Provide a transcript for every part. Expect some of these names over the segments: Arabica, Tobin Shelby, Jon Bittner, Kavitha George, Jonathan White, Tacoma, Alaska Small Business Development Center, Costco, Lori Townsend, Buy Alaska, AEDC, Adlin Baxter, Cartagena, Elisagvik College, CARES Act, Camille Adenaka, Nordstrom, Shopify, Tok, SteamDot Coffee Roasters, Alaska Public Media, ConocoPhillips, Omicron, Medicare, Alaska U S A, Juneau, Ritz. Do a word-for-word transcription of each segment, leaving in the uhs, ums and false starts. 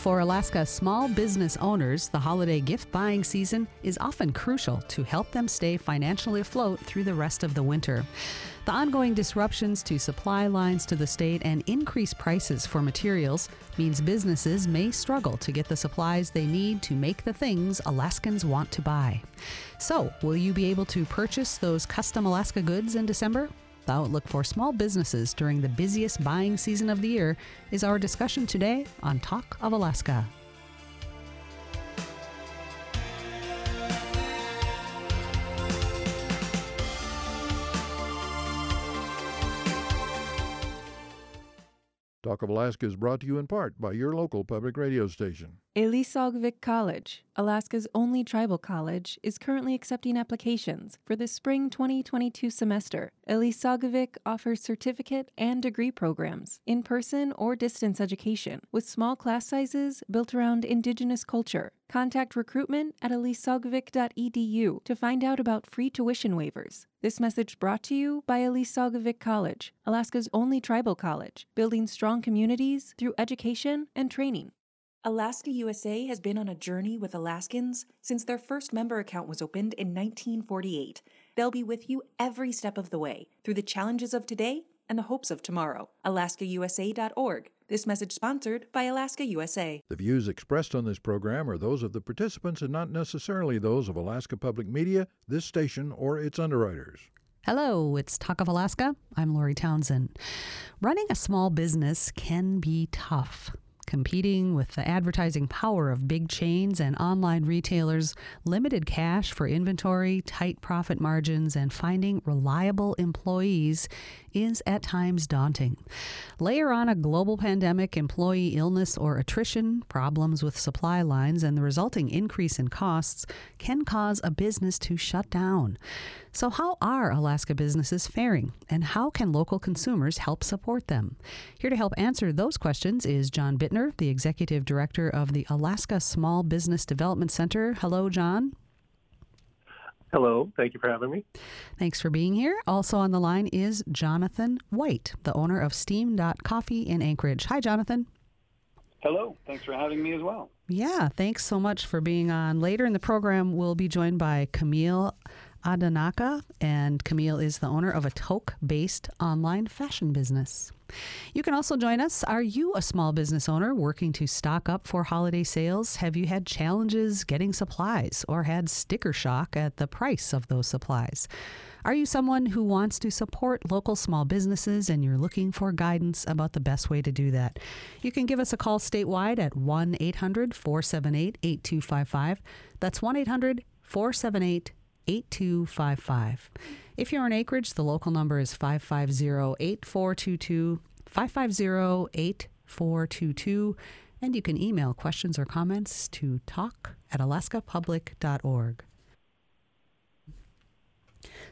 For Alaska small business owners, the holiday gift buying season is often crucial to help them stay financially afloat through the rest of the winter. The ongoing disruptions to supply lines to the state and increased prices for materials means businesses may struggle to get the supplies they need to make the things Alaskans want to buy. So, will you be able to purchase those custom Alaska goods in December? The outlook for small businesses during the busiest buying season of the year is our discussion today on Talk of Alaska. Talk of Alaska is brought to you in part by your local public radio station. Elisagvik College, Alaska's only tribal college, is currently accepting applications for the spring twenty twenty-two semester. Elisagvik offers certificate and degree programs, in-person or distance education, with small class sizes built around Indigenous culture. Contact recruitment at elisagvik dot e d u to find out about free tuition waivers. This message brought to you by Elisagvik College, Alaska's only tribal college, building strong communities through education and training. Alaska U S A has been on a journey with Alaskans since their first member account was opened in nineteen forty-eight. They'll be with you every step of the way, through the challenges of today and the hopes of tomorrow. alaska u s a dot org. This message sponsored by Alaska U S A. The views expressed on this program are those of the participants and not necessarily those of Alaska Public Media, this station, or its underwriters. Hello, it's Talk of Alaska. I'm Lori Townsend. Running a small business can be tough. Competing with the advertising power of big chains and online retailers, limited cash for inventory, tight profit margins, and finding reliable employees is at times daunting. Layer on a global pandemic, employee illness or attrition, problems with supply lines, and the resulting increase in costs can cause a business to shut down. So how are Alaska businesses faring, and how can local consumers help support them? Here to help answer those questions is Jon Bittner, the Executive Director of the Alaska Small Business Development Center. Hello, Jon. Hello. Thank you for having me. Thanks for being here. Also on the line is Jonathan White, the owner of SteamDot Coffee in Anchorage. Hi, Jonathan. Hello. Thanks for having me as well. Yeah. Thanks so much for being on. Later in the program, we'll be joined by Camille Adenaka, and Camille is the owner of a Tok-based online fashion business. You can also join us. Are you a small business owner working to stock up for holiday sales? Have you had challenges getting supplies or had sticker shock at the price of those supplies? Are you someone who wants to support local small businesses and you're looking for guidance about the best way to do that? You can give us a call statewide at one eight hundred four seven eight eight two five five. That's one eight hundred four seven eight eight two five five. If you're in Anchorage, the local number is five five zero eight four two two, five five zero eight four two two, and you can email questions or comments to talk at alaska public dot org.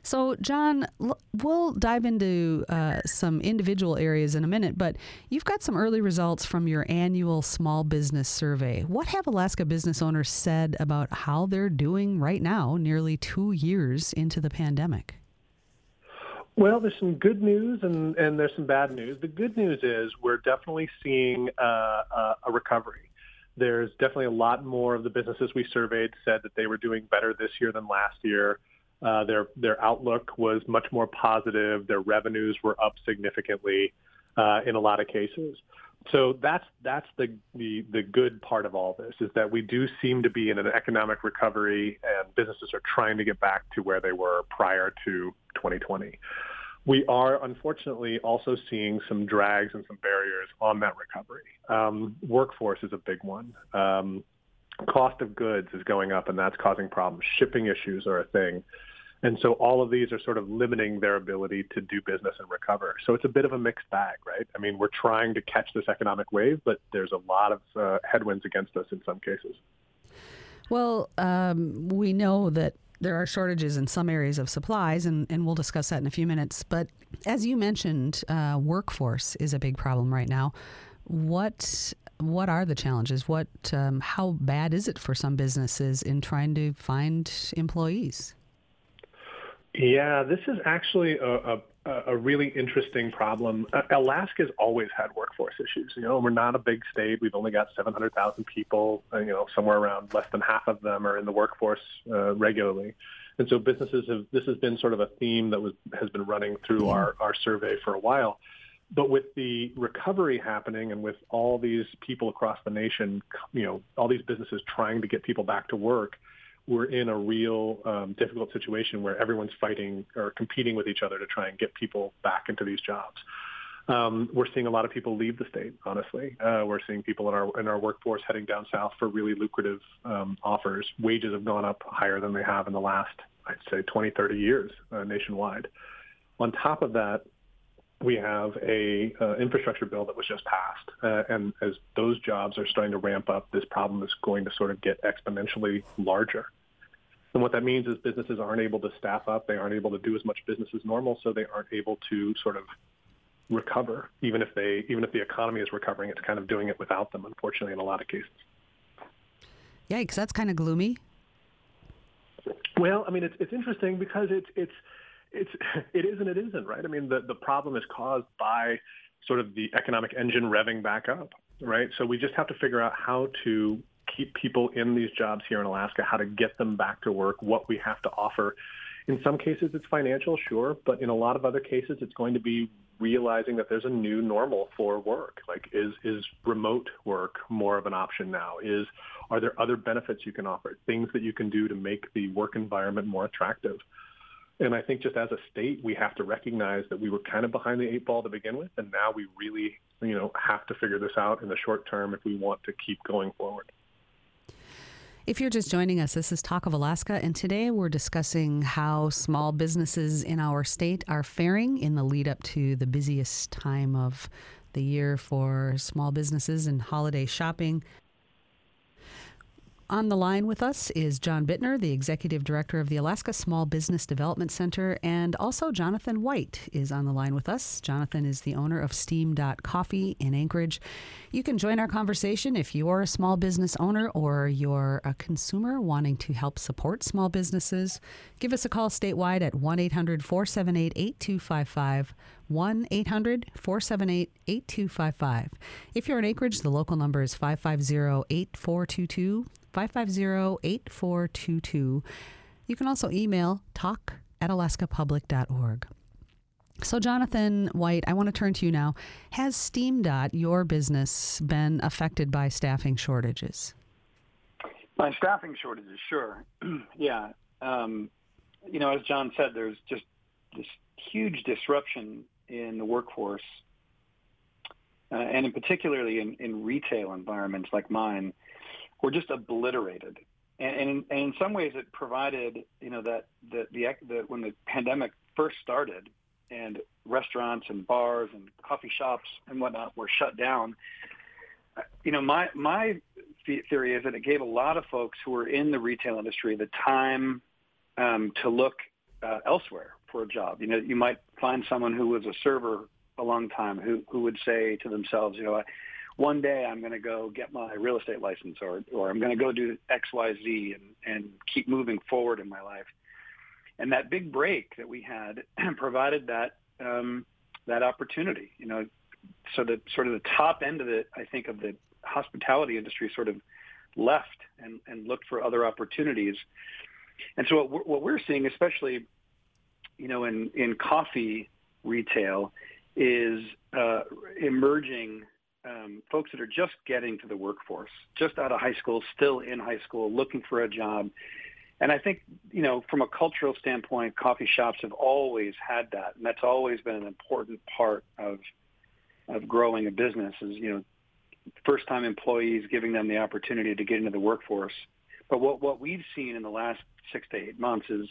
So, Jon, l- we'll dive into uh, some individual areas in a minute, but you've got some early results from your annual small business survey. What have Alaska business owners said about how they're doing right now, nearly two years into the pandemic? Well, there's some good news and, and there's some bad news. The good news is we're definitely seeing uh, a, a recovery. There's definitely a lot more of the businesses we surveyed said that they were doing better this year than last year. Uh, their their outlook was much more positive. Their revenues were up significantly uh, in a lot of cases. So that's that's the, the the good part of all this, is that we do seem to be in an economic recovery and businesses are trying to get back to where they were prior to twenty twenty. We are, unfortunately, also seeing some drags and some barriers on that recovery. Um, workforce is a big one. Um, cost of goods is going up, and that's causing problems. Shipping issues are a thing. And so all of these are sort of limiting their ability to do business and recover. So it's a bit of a mixed bag, right? I mean, we're trying to catch this economic wave, but there's a lot of uh, headwinds against us in some cases. Well, um, we know that there are shortages in some areas of supplies, and, and we'll discuss that in a few minutes. But as you mentioned, uh, workforce is a big problem right now. What What are the challenges? What, um, how bad is it for some businesses in trying to find employees? Yeah, this is actually a, a, a really interesting problem. Uh, Alaska's always had workforce issues. You know, we're not a big state. We've only got seven hundred thousand people, you know, somewhere around less than half of them are in the workforce uh, regularly. And so businesses have, this has been sort of a theme that was, has been running through mm-hmm. our, our survey for a while. But with the recovery happening and with all these people across the nation, you know, all these businesses trying to get people back to work, we're in a real um, difficult situation where everyone's fighting or competing with each other to try and get people back into these jobs. Um, we're seeing a lot of people leave the state, honestly. Uh, we're seeing people in our in our workforce heading down south for really lucrative um, offers. Wages have gone up higher than they have in the last, I'd say, twenty, thirty years uh, nationwide. On top of that, we have a uh, infrastructure bill that was just passed, uh, and as those jobs are starting to ramp up, this problem is going to sort of get exponentially larger. And what that means is businesses aren't able to staff up. They aren't able to do as much business as normal, so they aren't able to sort of recover. Even if they, even if the economy is recovering, it's kind of doing it without them, unfortunately, in a lot of cases. Yikes, that's kind of gloomy. Well, I mean, it's it's interesting because it's it's it's it is and it isn't, right? I mean, the, the problem is caused by sort of the economic engine revving back up, right? So we just have to figure out how to keep people in these jobs here in Alaska, how to get them back to work, what we have to offer. In some cases, it's financial, sure, but in a lot of other cases, it's going to be realizing that there's a new normal for work. Like, is is remote work more of an option now? Is are there other benefits you can offer, things that you can do to make the work environment more attractive? And I think just as a state, we have to recognize that we were kind of behind the eight ball to begin with, and now we really, you know, have to figure this out in the short term if we want to keep going forward. If you're just joining us, this is Talk of Alaska, and today we're discussing how small businesses in our state are faring in the lead up to the busiest time of the year for small businesses and holiday shopping. On the line with us is Jon Bittner, the Executive Director of the Alaska Small Business Development Center, and also Jonathan White is on the line with us. Jonathan is the owner of SteamDot Coffee in Anchorage. You can join our conversation if you're a small business owner or you're a consumer wanting to help support small businesses. Give us a call statewide at one eight hundred four seven eight eight two five five. one eight hundred four seven eight eight two five five. If you're in Anchorage, the local number is five five zero eight four two two, five five zero eight four two two. You can also email talk at alaskapublic dot org. So, Jonathan White, I want to turn to you now. Has SteamDot, your business, been affected by staffing shortages? By staffing shortages, sure. yeah. Um, you know, as John said, there's just this huge disruption in the workforce, uh, and in particularly in, in retail environments like mine, were just obliterated. And, and, in, and in some ways, it provided, you know, that, that the that when the pandemic first started, and restaurants and bars and coffee shops and whatnot were shut down. You know, my my theory is that it gave a lot of folks who were in the retail industry the time um, to look uh, elsewhere for a job. You know, you might find someone who was a server a long time who, who would say to themselves, you know, I, one day I'm going to go get my real estate license, or or I'm going to go do X, Y, Z and, and keep moving forward in my life. And that big break that we had provided that um, that opportunity, you know, so that sort of the top end of it, I think, of the hospitality industry sort of left and, and looked for other opportunities. And so what we're, what we're seeing, especially – you know, in, in coffee retail, is uh, emerging um, folks that are just getting to the workforce, just out of high school, still in high school, looking for a job. And I think, you know, from a cultural standpoint, coffee shops have always had that. And that's always been an important part of of growing a business is, you know, first-time employees, giving them the opportunity to get into the workforce. But what, what we've seen in the last six to eight months is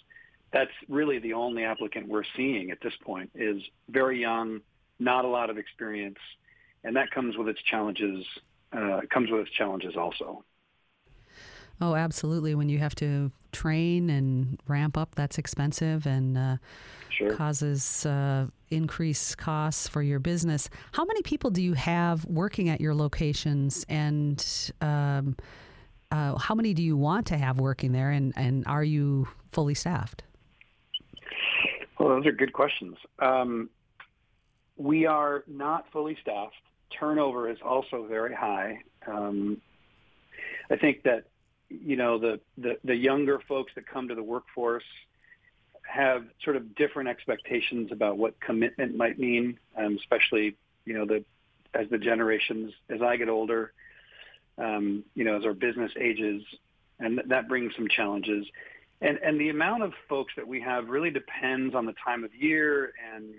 that's really the only applicant we're seeing at this point is very young, not a lot of experience, and that comes with its challenges, uh, comes with its challenges also. Oh, absolutely. When you have to train and ramp up, that's expensive and uh, sure. causes uh, increased costs for your business. How many people do you have working at your locations, and um, uh, how many do you want to have working there, and, and are you fully staffed? Well, those are good questions. Um, we are not fully staffed. Turnover is also very high. Um, I think that, you know, the, the, the younger folks that come to the workforce have sort of different expectations about what commitment might mean, um, especially, you know, the as the generations, as I get older, um, you know, as our business ages, and th- that brings some challenges. And and the amount of folks that we have really depends on the time of year, and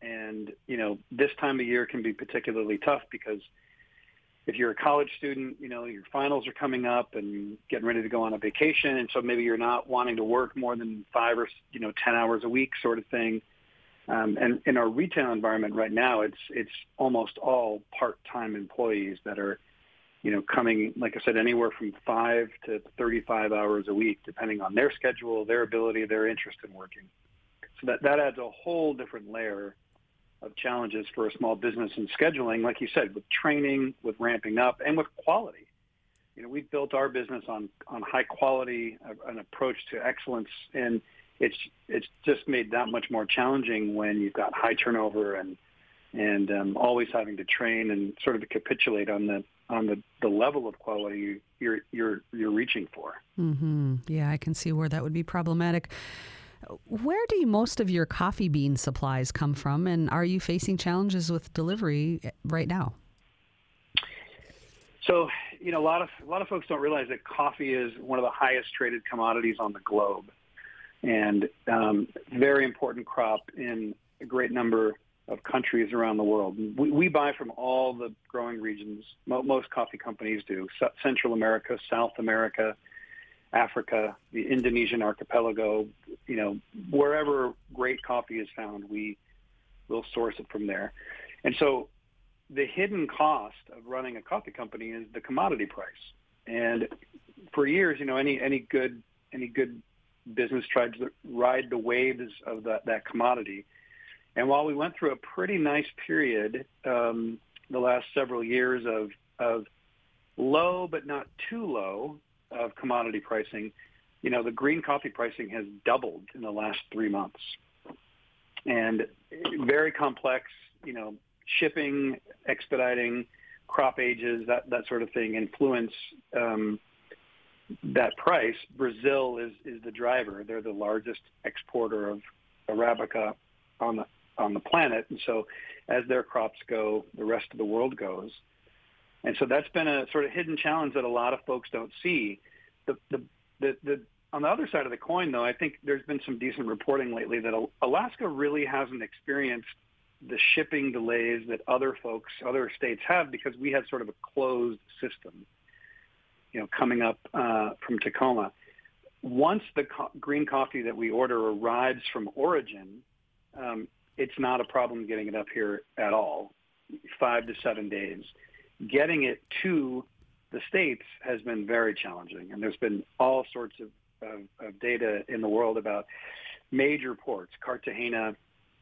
and you know, this time of year can be particularly tough because if you're a college student, you know, your finals are coming up and getting ready to go on a vacation, and so maybe you're not wanting to work more than five or you know ten hours a week, sort of thing. Um, and in our retail environment right now, it's it's almost all part-time employees that are, you know, coming, like I said, anywhere from five to thirty-five hours a week, depending on their schedule, their ability, their interest in working. So that, that adds a whole different layer of challenges for a small business in scheduling, like you said, with training, with ramping up, and with quality. You know, we've built our business on, on high quality, an approach to excellence, and it's it's just made that much more challenging when you've got high turnover and and um, always having to train and sort of capitulate on the on the, the level of quality you're you're you're reaching for. Mm-hmm. Yeah, I can see where that would be problematic. Where do most of your coffee bean supplies come from, and are you facing challenges with delivery right now? So, you know, a lot of a lot of folks don't realize that coffee is one of the highest traded commodities on the globe, and um, very important crop in a great number of countries around the world. We, we buy from all the growing regions. Most coffee companies do: Central America, South America, Africa, the Indonesian archipelago. You know, wherever great coffee is found, we will source it from there. And so the hidden cost of running a coffee company is the commodity price. And for years, you know, any, any good any good business tried to ride the waves of that, that commodity. And while we went through a pretty nice period um, the last several years of, of low but not too low of commodity pricing, you know, the green coffee pricing has doubled in the last three months. And very complex, you know, shipping, expediting, crop ages, that, that sort of thing influence um, that price. Brazil is, is the driver. They're the largest exporter of Arabica on the on the planet, and so as their crops go, the rest of the world goes. And so that's been a sort of hidden challenge that a lot of folks don't see. The the the, the on the other side of the coin, though, I think there's been some decent reporting lately that Alaska really hasn't experienced the shipping delays that other folks, other states have, because we have sort of a closed system, you know, coming up uh, from Tacoma. Once the co- green coffee that we order arrives from origin, Um, it's not a problem getting it up here at all, five to seven days. Getting it to the States has been very challenging, and there's been all sorts of, of, of data in the world about major ports, Cartagena,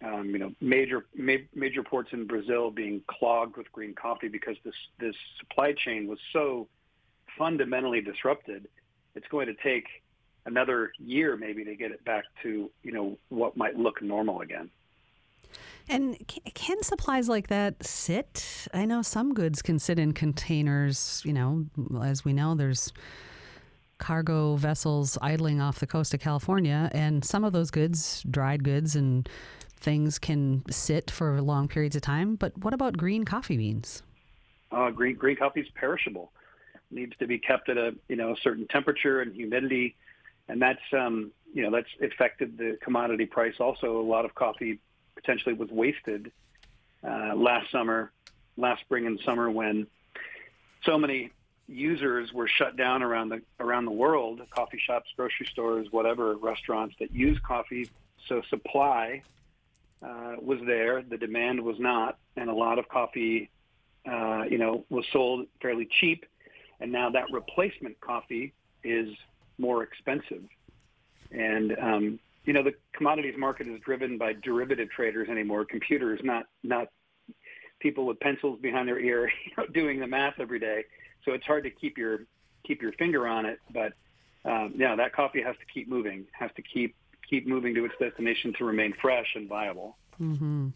um, you know, major ma- major ports in Brazil being clogged with green coffee because this, this supply chain was so fundamentally disrupted. It's going to take another year maybe to get it back to, you know, what might look normal again. And can supplies like that sit? I know some goods can sit in containers, you know, as we know, there's cargo vessels idling off the coast of California, and some of those goods, dried goods and things, can sit for long periods of time. But what about green coffee beans? Uh, green, green coffee is perishable. It needs to be kept at a, you know, a certain temperature and humidity. And that's, um, you know, that's affected the commodity price. Also, a lot of coffee potentially was wasted uh, last summer, last spring and summer, when so many users were shut down around the around the world, coffee shops, grocery stores, whatever, restaurants that use coffee. So supply uh, was there, the demand was not, and a lot of coffee, uh, you know, was sold fairly cheap. And now that replacement coffee is more expensive. And, um, you know, the commodities market is driven by derivative traders anymore, computers, not not people with pencils behind their ear, you know, doing the math every day. So it's hard to keep your keep your finger on it. But, um, yeah, that coffee has to keep moving, has to keep keep moving to its destination to remain fresh and viable. Mm-hmm.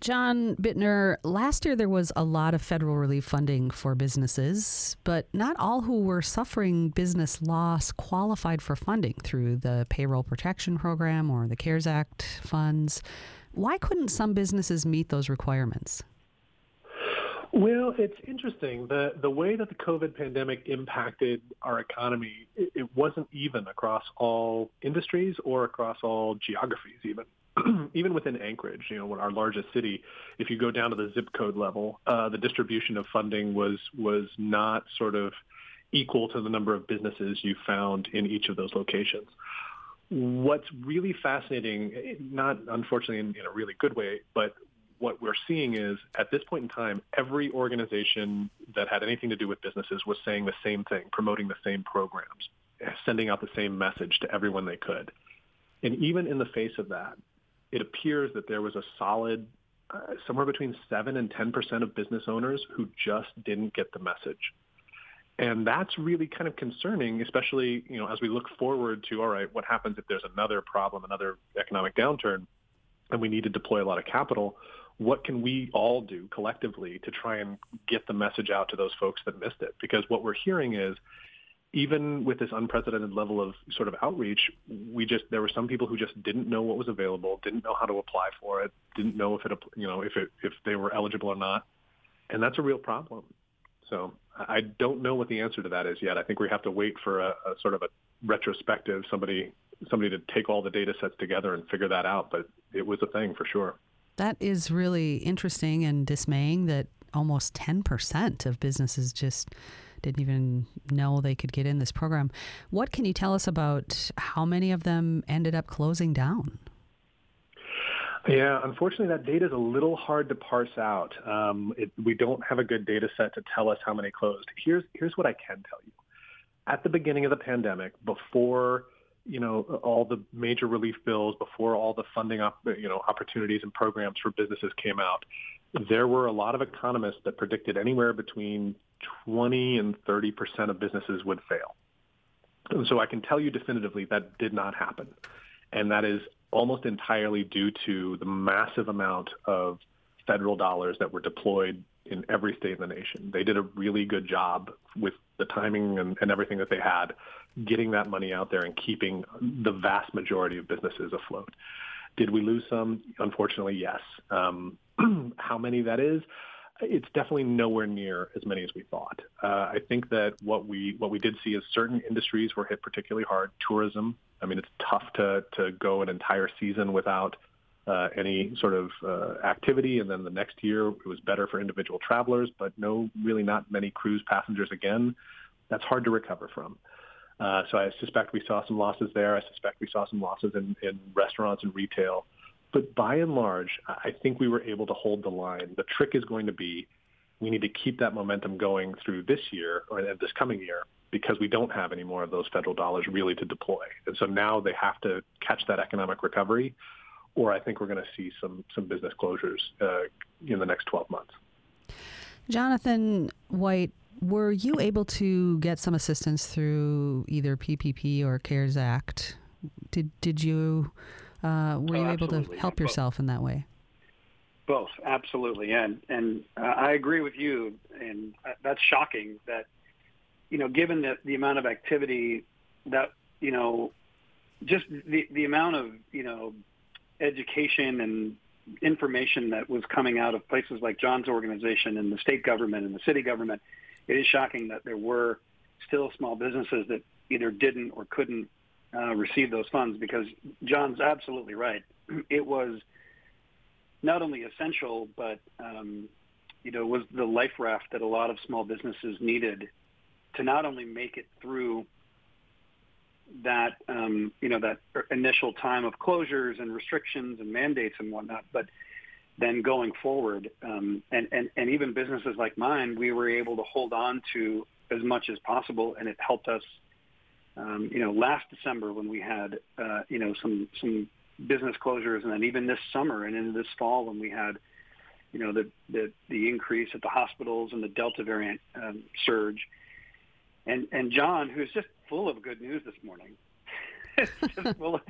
Jon Bittner, last year there was a lot of federal relief funding for businesses, but not all who were suffering business loss qualified for funding through the Payroll Protection Program or the CARES Act funds. Why couldn't some businesses meet those requirements? Well, it's interesting. The the way that the COVID pandemic impacted our economy, it, it wasn't even across all industries or across all geographies even. Even within Anchorage, you know, our largest city, if you go down to the zip code level, uh, the distribution of funding was was not sort of equal to the number of businesses you found in each of those locations. What's really fascinating, not unfortunately in, in a really good way, but what we're seeing is at this point in time, every organization that had anything to do with businesses was saying the same thing, promoting the same programs, sending out the same message to everyone they could. And even in the face of that, it appears that there was a solid, uh, somewhere between seven and ten percent of business owners who just didn't get the message. And that's really kind of concerning, especially, you know, as we look forward to, all right, what happens if there's another problem, another economic downturn, and we need to deploy a lot of capital? What can we all do collectively to try and get the message out to those folks that missed it? Because what we're hearing is, even with this unprecedented level of sort of outreach, we just there were some people who just didn't know what was available, didn't know how to apply for it, didn't know if it you know if it if they were eligible or not, and that's a real problem. So I don't know what the answer to that is yet. I think we have to wait for a, a sort of a retrospective, somebody somebody to take all the data sets together and figure that out. But it was a thing for sure. That is really interesting and dismaying that almost ten percent of businesses just didn't even know they could get in this program. What can you tell us about how many of them ended up closing down? Yeah, unfortunately, that data is a little hard to parse out. Um, it, we don't have a good data set to tell us how many closed. Here's here's what I can tell you. At the beginning of the pandemic, before you know all the major relief bills, before all the funding op- you know opportunities and programs for businesses came out, there were a lot of economists that predicted anywhere between twenty and thirty percent of businesses would fail. And so I can tell you definitively that did not happen. And that is almost entirely due to the massive amount of federal dollars that were deployed in every state in the nation. They did a really good job with the timing and, and everything that they had, getting that money out there and keeping the vast majority of businesses afloat. Did we lose some? Unfortunately, yes. Um, how many that is, it's definitely nowhere near as many as we thought. Uh, I think that what we what we did see is certain industries were hit particularly hard. Tourism, I mean, it's tough to, to go an entire season without uh, any sort of uh, activity. And then the next year, it was better for individual travelers, but no, really not many cruise passengers again. That's hard to recover from. Uh, so I suspect we saw some losses there. I suspect we saw some losses in, in restaurants and retail. But by and large, I think we were able to hold the line. The trick is going to be we need to keep that momentum going through this year or this coming year because we don't have any more of those federal dollars really to deploy. And so now they have to catch that economic recovery, or I think we're going to see some, some business closures uh, in the next twelve months. Jonathan White, were you able to get some assistance through either P P P or CARES Act? Did, did you... Uh, were you oh, able to help yeah, yourself both. in that way? Both, absolutely. And and uh, I agree with you, and uh, that's shocking that, you know, given the, the amount of activity that, you know, just the, the amount of, you know, education and information that was coming out of places like Jon's organization and the state government and the city government, it is shocking that there were still small businesses that either didn't or couldn't Uh, receive those funds, because Jon's absolutely right. It was not only essential, but um, you know, was the life raft that a lot of small businesses needed to not only make it through that um, you know that initial time of closures and restrictions and mandates and whatnot, but then going forward. Um, and, and and even businesses like mine, we were able to hold on to as much as possible, and it helped us. Um, you know, last December when we had, uh, you know, some some business closures, and then even this summer and into this fall when we had, you know, the the, the increase at the hospitals and the Delta variant um, surge. And and Jon, who's just full of good news this morning, it's just, well,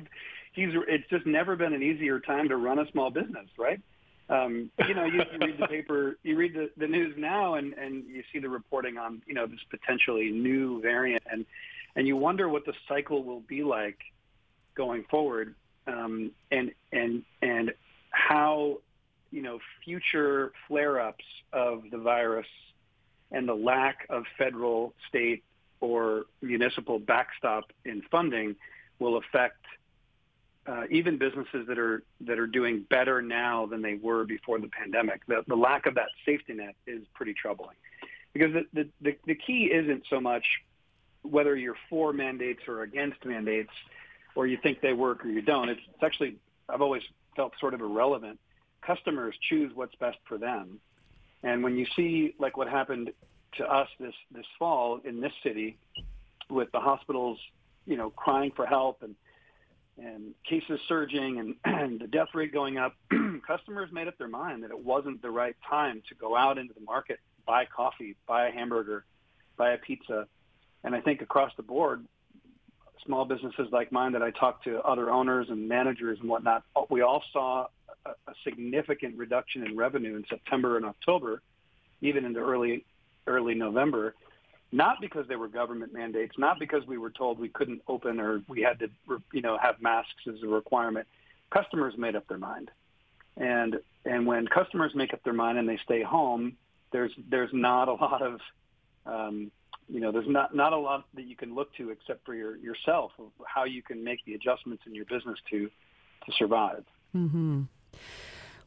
he's, it's just never been an easier time to run a small business, right? Um, you know, you, you read the paper, you read the, the news now, and, and you see the reporting on, you know, this potentially new variant, and, and you wonder what the cycle will be like going forward, um, and and and how, you know, future flare-ups of the virus and the lack of federal, state, or municipal backstop in funding will affect uh, even businesses that are that are doing better now than they were before the pandemic. The, the lack of that safety net is pretty troubling, because the the, the the key isn't so much whether you're for mandates or against mandates, or you think they work or you don't. It's, it's actually, I've always felt, sort of irrelevant. Customers choose what's best for them. And when you see like what happened to us this, this fall in this city, with the hospitals, you know, crying for help, and and cases surging, and, and the death rate going up, customers made up their mind that it wasn't the right time to go out into the market, buy coffee, buy a hamburger, buy a pizza. And I think across the board, small businesses like mine that I talked to, other owners and managers and whatnot, we all saw a, a significant reduction in revenue in September and October, even into early early November, not because they were government mandates, not because we were told we couldn't open or we had to, you know, have masks as a requirement. Customers made up their mind. And and when customers make up their mind and they stay home, there's there's not a lot of um, you know, there's not, not a lot that you can look to except for your, yourself, how you can make the adjustments in your business to to survive. Mm-hmm.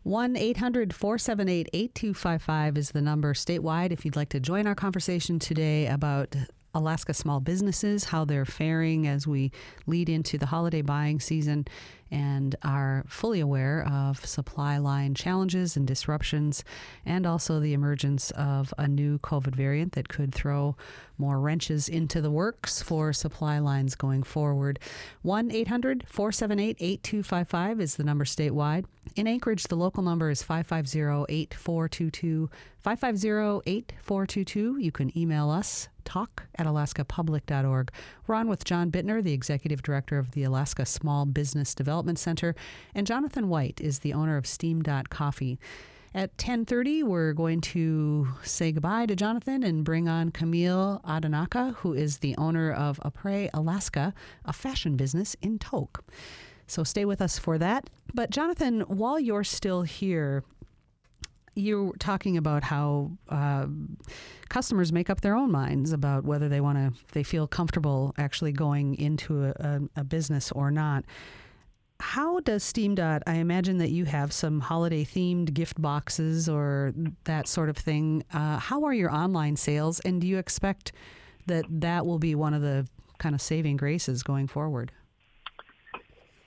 one eight hundred four seven eight eight two five five is the number statewide if you'd like to join our conversation today about Alaska small businesses, how they're faring as we lead into the holiday buying season and are fully aware of supply line challenges and disruptions, and also the emergence of a new COVID variant that could throw more wrenches into the works for supply lines going forward. one eight hundred four seven eight eight two five five is the number statewide. In Anchorage, the local number is five five zero eight four two two. five five zero eight four two two. You can email us, talk at alaska public dot org. We're on with Jon Bittner, the Executive Director of the Alaska Small Business Development Center, and Jonathan White is the owner of SteamDot Coffee. At ten thirty, we're going to say goodbye to Jonathan and bring on Camille Adenaka, who is the owner of Apres Alaska, a fashion business in Tok. So stay with us for that. But Jonathan, while you're still here, you're talking about how uh, customers make up their own minds about whether they want to, they feel comfortable actually going into a, a business or not. How does SteamDot, I imagine that you have some holiday-themed gift boxes or that sort of thing. Uh, how are your online sales, and do you expect that that will be one of the kind of saving graces going forward?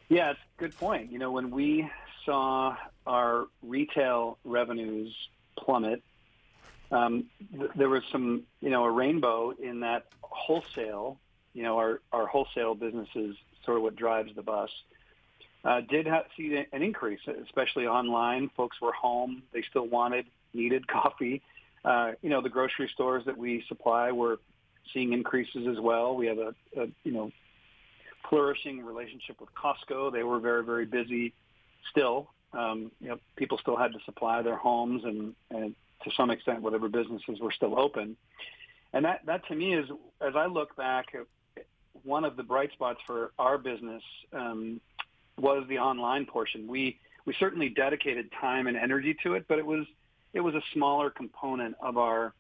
Yeah, it's a good point. You know, when we saw our retail revenues plummet, um, th- there was some, you know, a rainbow in that wholesale, you know, our, our wholesale business is sort of what drives the bus, uh, did have, see an increase, especially online. Folks were home. They still wanted, needed coffee. Uh, you know, the grocery stores that we supply were seeing increases as well. We have a, a you know, flourishing relationship with Costco. They were very, very busy still. Um, you know, people still had to supply their homes and, and to some extent whatever businesses were still open. And that, that to me is, as I look back, one of the bright spots for our business um, was the online portion. We we certainly dedicated time and energy to it, but it was it was a smaller component of our,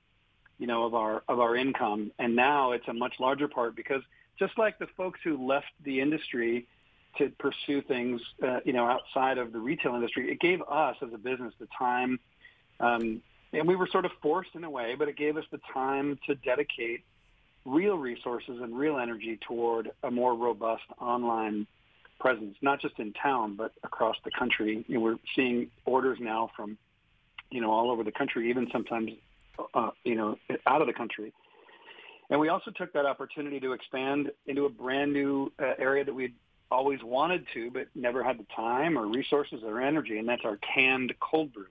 you know, of our of our income. And now it's a much larger part, because just like the folks who left the industry to pursue things, uh, you know, outside of the retail industry, it gave us as a business the time, um, and we were sort of forced in a way, but it gave us the time to dedicate real resources and real energy toward a more robust online presence, not just in town, but across the country. You know, we're seeing orders now from, you know, all over the country, even sometimes, uh, you know, out of the country. And we also took that opportunity to expand into a brand new uh, area that we'd always wanted to, but never had the time or resources or energy, and that's our canned cold brew.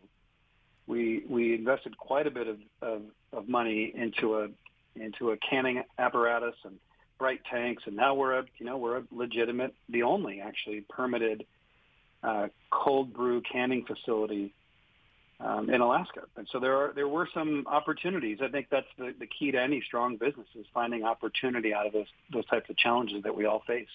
We we invested quite a bit of, of, of money into a into a canning apparatus and bright tanks, and now we're a you know we're a legitimate, the only actually permitted uh, cold brew canning facility um, in Alaska. And so there are there were some opportunities. I think that's the, the key to any strong business, is finding opportunity out of those those types of challenges that we all faced.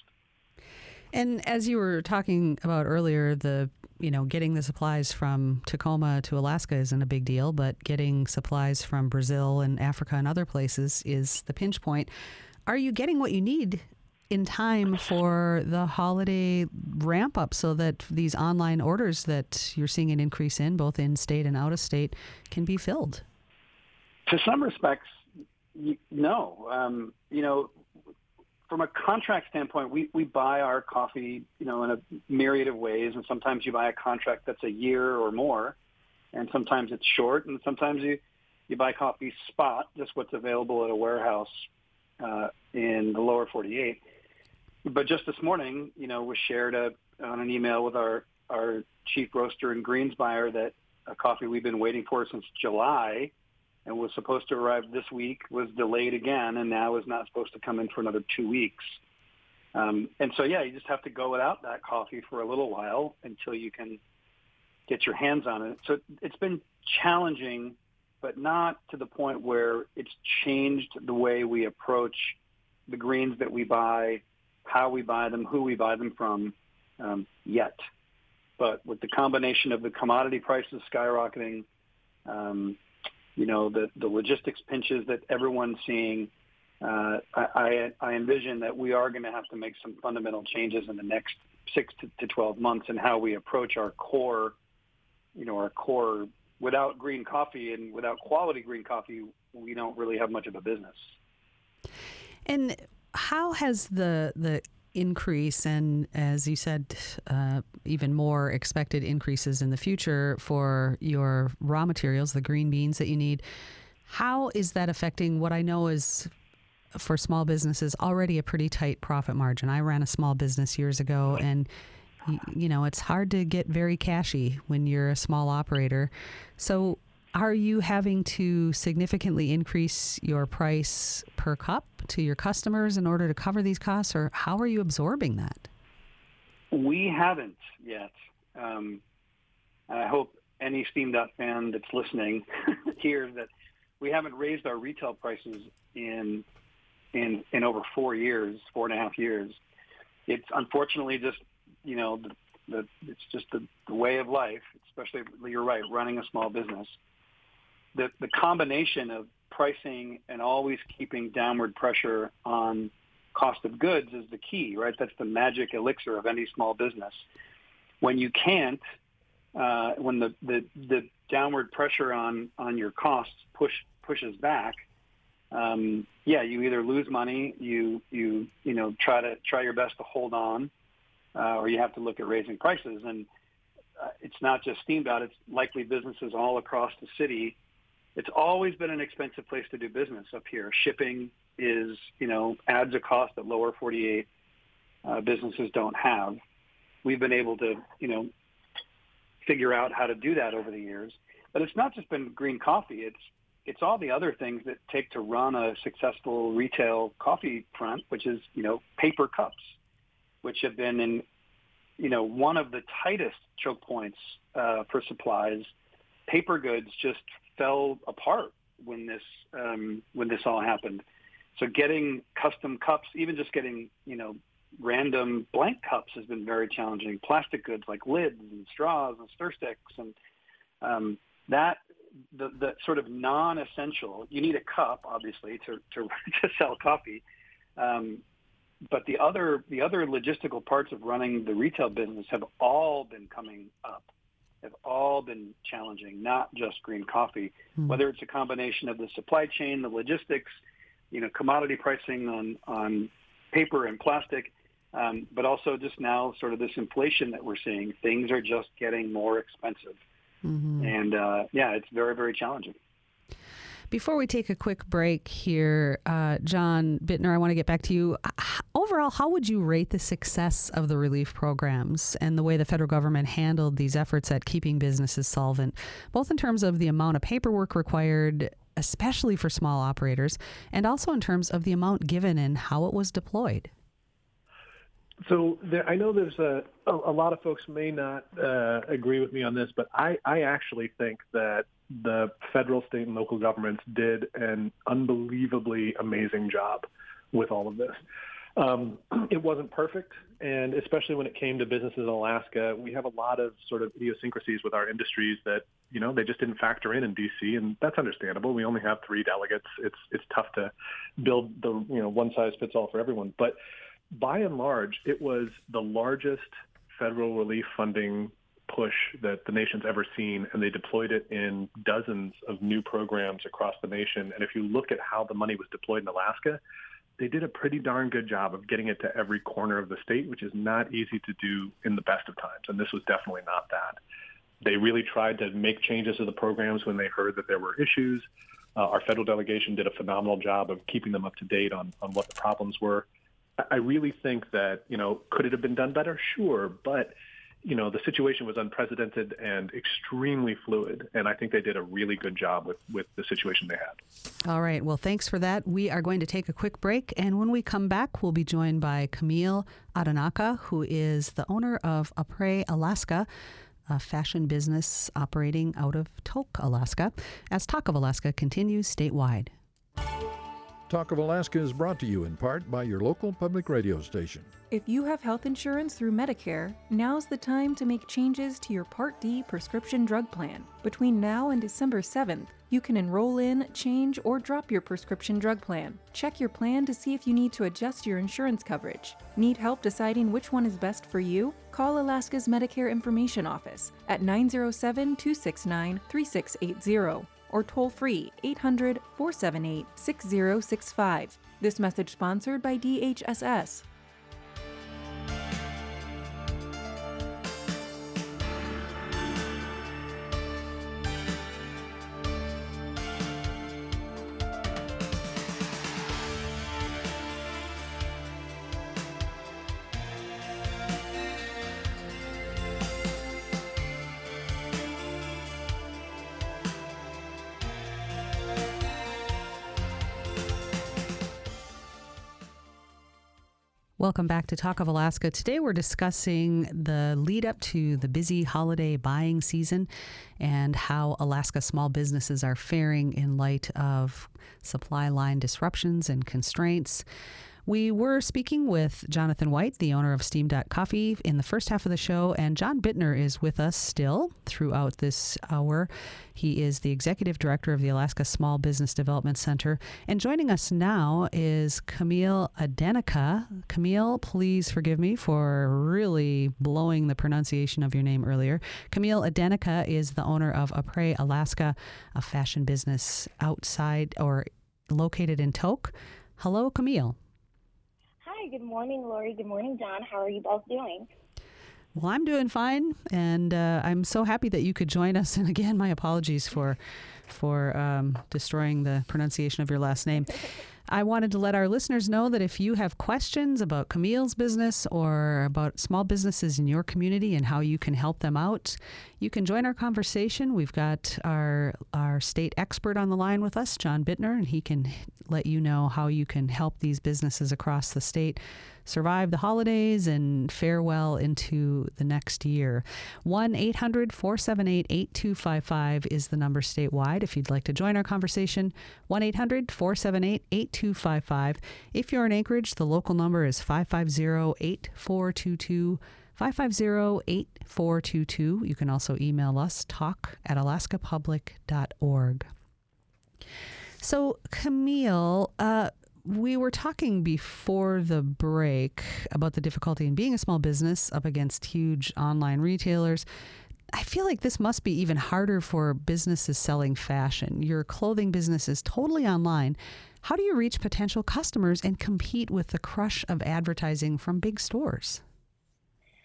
And as you were talking about earlier, the you know getting the supplies from Tacoma to Alaska isn't a big deal, but getting supplies from Brazil and Africa and other places is the pinch point. Are you getting what you need in time for the holiday ramp up so that these online orders that you're seeing an increase in, both in state and out of state, can be filled? To some respects, no. Um, you know, from a contract standpoint, we, we buy our coffee, you know, in a myriad of ways. And sometimes you buy a contract that's a year or more, and sometimes it's short. And sometimes you, you buy coffee spot, just what's available at a warehouse uh, in the lower forty-eight. But just this morning, you know, was shared a, on an email with our, our chief roaster in Greens buyer that a coffee we've been waiting for since July and was supposed to arrive this week was delayed again, and now is not supposed to come in for another two weeks. Um, and so, yeah, you just have to go without that coffee for a little while until you can get your hands on it. So it's been challenging, but not to the point where it's changed the way we approach the greens that we buy, how we buy them, who we buy them from, um, yet. But with the combination of the commodity prices skyrocketing, um, you know, the, the logistics pinches that everyone's seeing, uh, I, I envision that we are going to have to make some fundamental changes in the next six to twelve months in how we approach our core, you know, our core. Without green coffee and without quality green coffee, we don't really have much of a business. And how has the the increase, and as you said, uh, even more expected increases in the future for your raw materials, the green beans that you need, how is that affecting what I know is, for small businesses, already a pretty tight profit margin? I ran a small business years ago, and you know, it's hard to get very cashy when you're a small operator. So are you having to significantly increase your price per cup to your customers in order to cover these costs, or how are you absorbing that? We haven't yet. Um, I hope any SteamDot fan that's listening hears that we haven't raised our retail prices in, in, in over four years, four and a half years. It's unfortunately just, you know, the, the, it's just the, the way of life, especially, you're right, running a small business. The, the combination of pricing and always keeping downward pressure on cost of goods is the key, right? That's the magic elixir of any small business. When you can't, uh, when the, the, the downward pressure on, on your costs push pushes back, um, yeah, you either lose money, you you you know try to try your best to hold on, uh, or you have to look at raising prices. And uh, it's not just SteamDot; it's likely businesses all across the city. It's always been an expensive place to do business up here. Shipping is, you know, adds a cost that lower forty-eight uh, businesses don't have. We've been able to, you know, figure out how to do that over the years. But it's not just been green coffee. It's it's all the other things that take to run a successful retail coffee front, which is, you know, paper cups, which have been in, you know, one of the tightest choke points uh, for supplies. Paper goods just fell apart when this um, when this all happened. So getting custom cups, even just getting, you know, random blank cups has been very challenging. Plastic goods like lids and straws and stir sticks and um, that the, the sort of non-essential. You need a cup, obviously, to to, to sell coffee. Um, but the other the other logistical parts of running the retail business have all been coming up. Have all been challenging, not just green coffee, mm. whether it's a combination of the supply chain, the logistics, you know, commodity pricing on, on paper and plastic, um, but also just now sort of this inflation that we're seeing. Things are just getting more expensive. Mm-hmm. And, uh, yeah, it's very, very challenging. Before we take a quick break here, uh, Jon Bittner, I want to get back to you. Overall, how would you rate the success of the relief programs and the way the federal government handled these efforts at keeping businesses solvent, both in terms of the amount of paperwork required especially for small operators, and also in terms of the amount given and how it was deployed? So there, I know there's a, a lot of folks may not uh, agree with me on this, but I, I actually think that the federal, state, and local governments did an unbelievably amazing job with all of this. Um, it wasn't perfect, and especially when it came to businesses in Alaska, we have a lot of sort of idiosyncrasies with our industries that, you know, they just didn't factor in in D C, and that's understandable. We only have three delegates. It's it's tough to build the, you know, one size fits all for everyone. But by and large, it was the largest federal relief funding push that the nation's ever seen, and they deployed it in dozens of new programs across the nation. And if you look at how the money was deployed in Alaska, they did a pretty darn good job of getting it to every corner of the state, which is not easy to do in the best of times, and this was definitely not that. They really tried to make changes to the programs when they heard that there were issues. Uh, our federal delegation did a phenomenal job of keeping them up to date on, on what the problems were. I really think that, you know, could it have been done better? Sure, but, you know, the situation was unprecedented and extremely fluid, and I think they did a really good job with, with the situation they had. All right. Well, thanks for that. We are going to take a quick break, and when we come back, we'll be joined by Camille Adenaka, who is the owner of Apres Alaska, a fashion business operating out of Tok, Alaska, as Talk of Alaska continues statewide. Talk of Alaska is brought to you in part by your local public radio station. If you have health insurance through Medicare, now's the time to make changes to your Part D prescription drug plan. Between now and December seventh, you can enroll in, change, or drop your prescription drug plan. Check your plan to see if you need to adjust your insurance coverage. Need help deciding which one is best for you? Call Alaska's Medicare Information Office at nine oh seven, two six nine, three six eight zero. Or toll-free eight hundred, four seven eight, six oh six five. This message sponsored by D H S S. Welcome back to Talk of Alaska. Today we're discussing the lead up to the busy holiday buying season and how Alaska small businesses are faring in light of supply line disruptions and constraints. We were speaking with Jonathan White, the owner of SteamDot Coffee, in the first half of the show, and Jon Bittner is with us still throughout this hour. He is the executive director of the Alaska Small Business Development Center. And joining us now is Camille Adenaka. Camille, please forgive me for really blowing the pronunciation of your name earlier. Camille Adenaka is the owner of Apres Alaska, a fashion business outside or located in Tok. Hello, Camille. Good morning, Lori. Good morning, John. How are you both doing? Well, I'm doing fine, and uh, I'm so happy that you could join us. And again, my apologies for for um, destroying the pronunciation of your last name. I wanted to let our listeners know that if you have questions about Camille's business or about small businesses in your community and how you can help them out, you can join our conversation. We've got our our state expert on the line with us, Jon Bittner, and he can let you know how you can help these businesses across the state survive the holidays and farewell into the next year. one eight hundred, four seven eight, eight two five five is the number statewide if you'd like to join our conversation. one eight hundred, four seven eight, eight two five five. If you're in Anchorage, the local number is five five zero, eight four two two. five five zero, eight four two two. You can also email us, talk at alaskapublic dot org. So, Camille, uh, we were talking before the break about the difficulty in being a small business up against huge online retailers. I feel like this must be even harder for businesses selling fashion. Your clothing business is totally online. How do you reach potential customers and compete with the crush of advertising from big stores?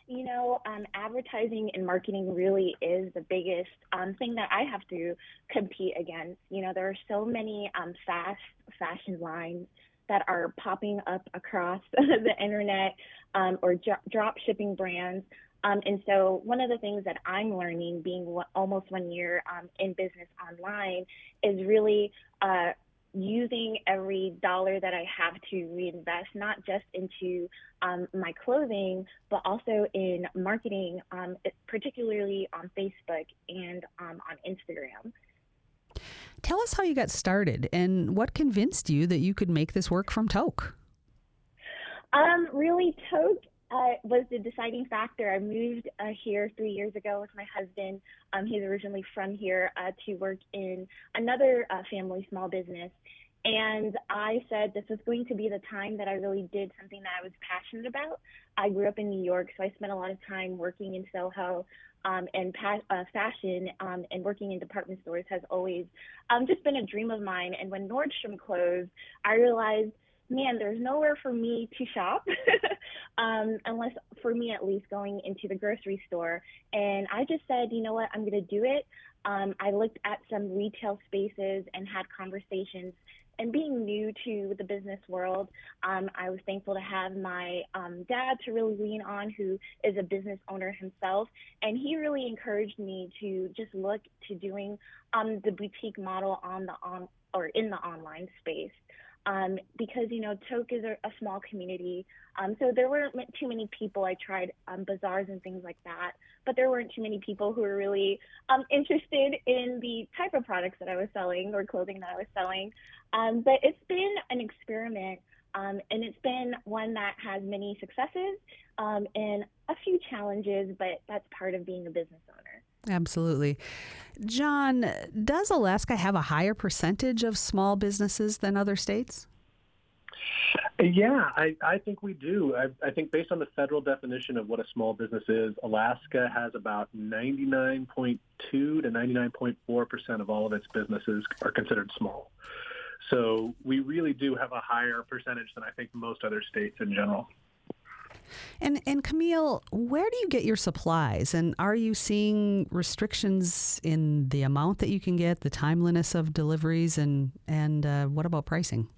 You know, um, advertising and marketing really is the biggest um, thing that I have to compete against. You know, there are so many um, fast fashion lines that are popping up across the internet um, or jo- drop shipping brands. Um, and so one of the things that I'm learning, being what, almost one year um, in business online, is really uh, using every dollar that I have to reinvest, not just into um, my clothing, but also in marketing, um, particularly on Facebook and um, on Instagram. Tell us how you got started and what convinced you that you could make this work from T O C. Um, really, T O C Uh, was the deciding factor. I moved uh, here three years ago with my husband. Um, he's originally from here uh, to work in another uh, family small business. And I said this was going to be the time that I really did something that I was passionate about. I grew up in New York, so I spent a lot of time working in Soho um, and pa- uh, fashion um, and working in department stores has always um, just been a dream of mine. And when Nordstrom closed, I realized, man, there's nowhere for me to shop, um, unless, for me at least, going into the grocery store. And I just said, you know what, I'm going to do it. Um, I looked at some retail spaces and had conversations. And being new to the business world, um, I was thankful to have my um, dad to really lean on, who is a business owner himself. And he really encouraged me to just look to doing um, the boutique model on the on or in the online space. Um, because, you know, T O C is a, a small community. Um, so there weren't too many people. I tried um, bazaars and things like that, but there weren't too many people who were really um, interested in the type of products that I was selling or clothing that I was selling. Um, but it's been an experiment, um, and it's been one that has many successes um, and a few challenges, but that's part of being a business owner. Absolutely. Jon, does Alaska have a higher percentage of small businesses than other states? Yeah, I, I think we do. I, I think based on the federal definition of what a small business is, Alaska has about ninety-nine point two to ninety-nine point four percent of all of its businesses are considered small. So we really do have a higher percentage than I think most other states in general. And and Camille, where do you get your supplies? And are you seeing restrictions in the amount that you can get, the timeliness of deliveries, and, and uh, what about pricing?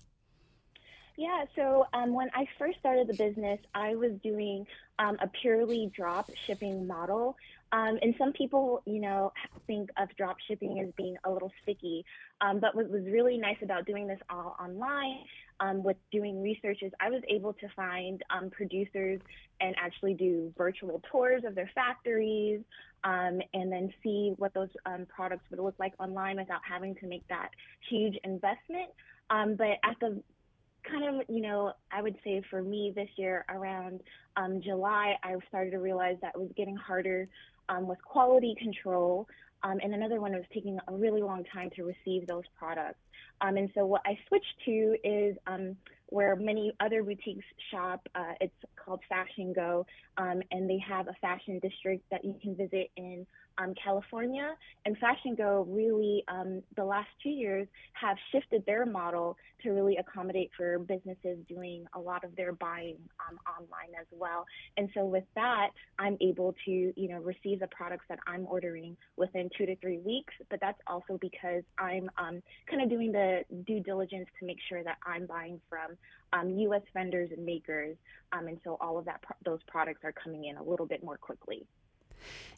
Yeah, so um, when I first started the business, I was doing um, a purely drop shipping model. Um, and some people, you know, think of drop shipping as being a little sticky. Um, but what was really nice about doing this all online um, with doing research is I was able to find um, producers and actually do virtual tours of their factories um, and then see what those um, products would look like online without having to make that huge investment. Um, but at the kind of, you know, I would say for me this year around um, July, I started to realize that it was getting harder um, with quality control. Um, and another one was taking a really long time to receive those products. Um, and so what I switched to is um, where many other boutiques shop. Uh, it's called Fashion Go, um, and they have a fashion district that you can visit in um, California. And Fashion Go really, um, the last two years, have shifted their model to really accommodate for businesses doing a lot of their buying um, online as well. And so with that, I'm able to, you know, receive the products that I'm ordering within two to three weeks. But that's also because I'm um, kind of doing the due diligence to make sure that I'm buying from um, U S vendors and makers. Um, and so all of that, pro- those products are coming in a little bit more quickly.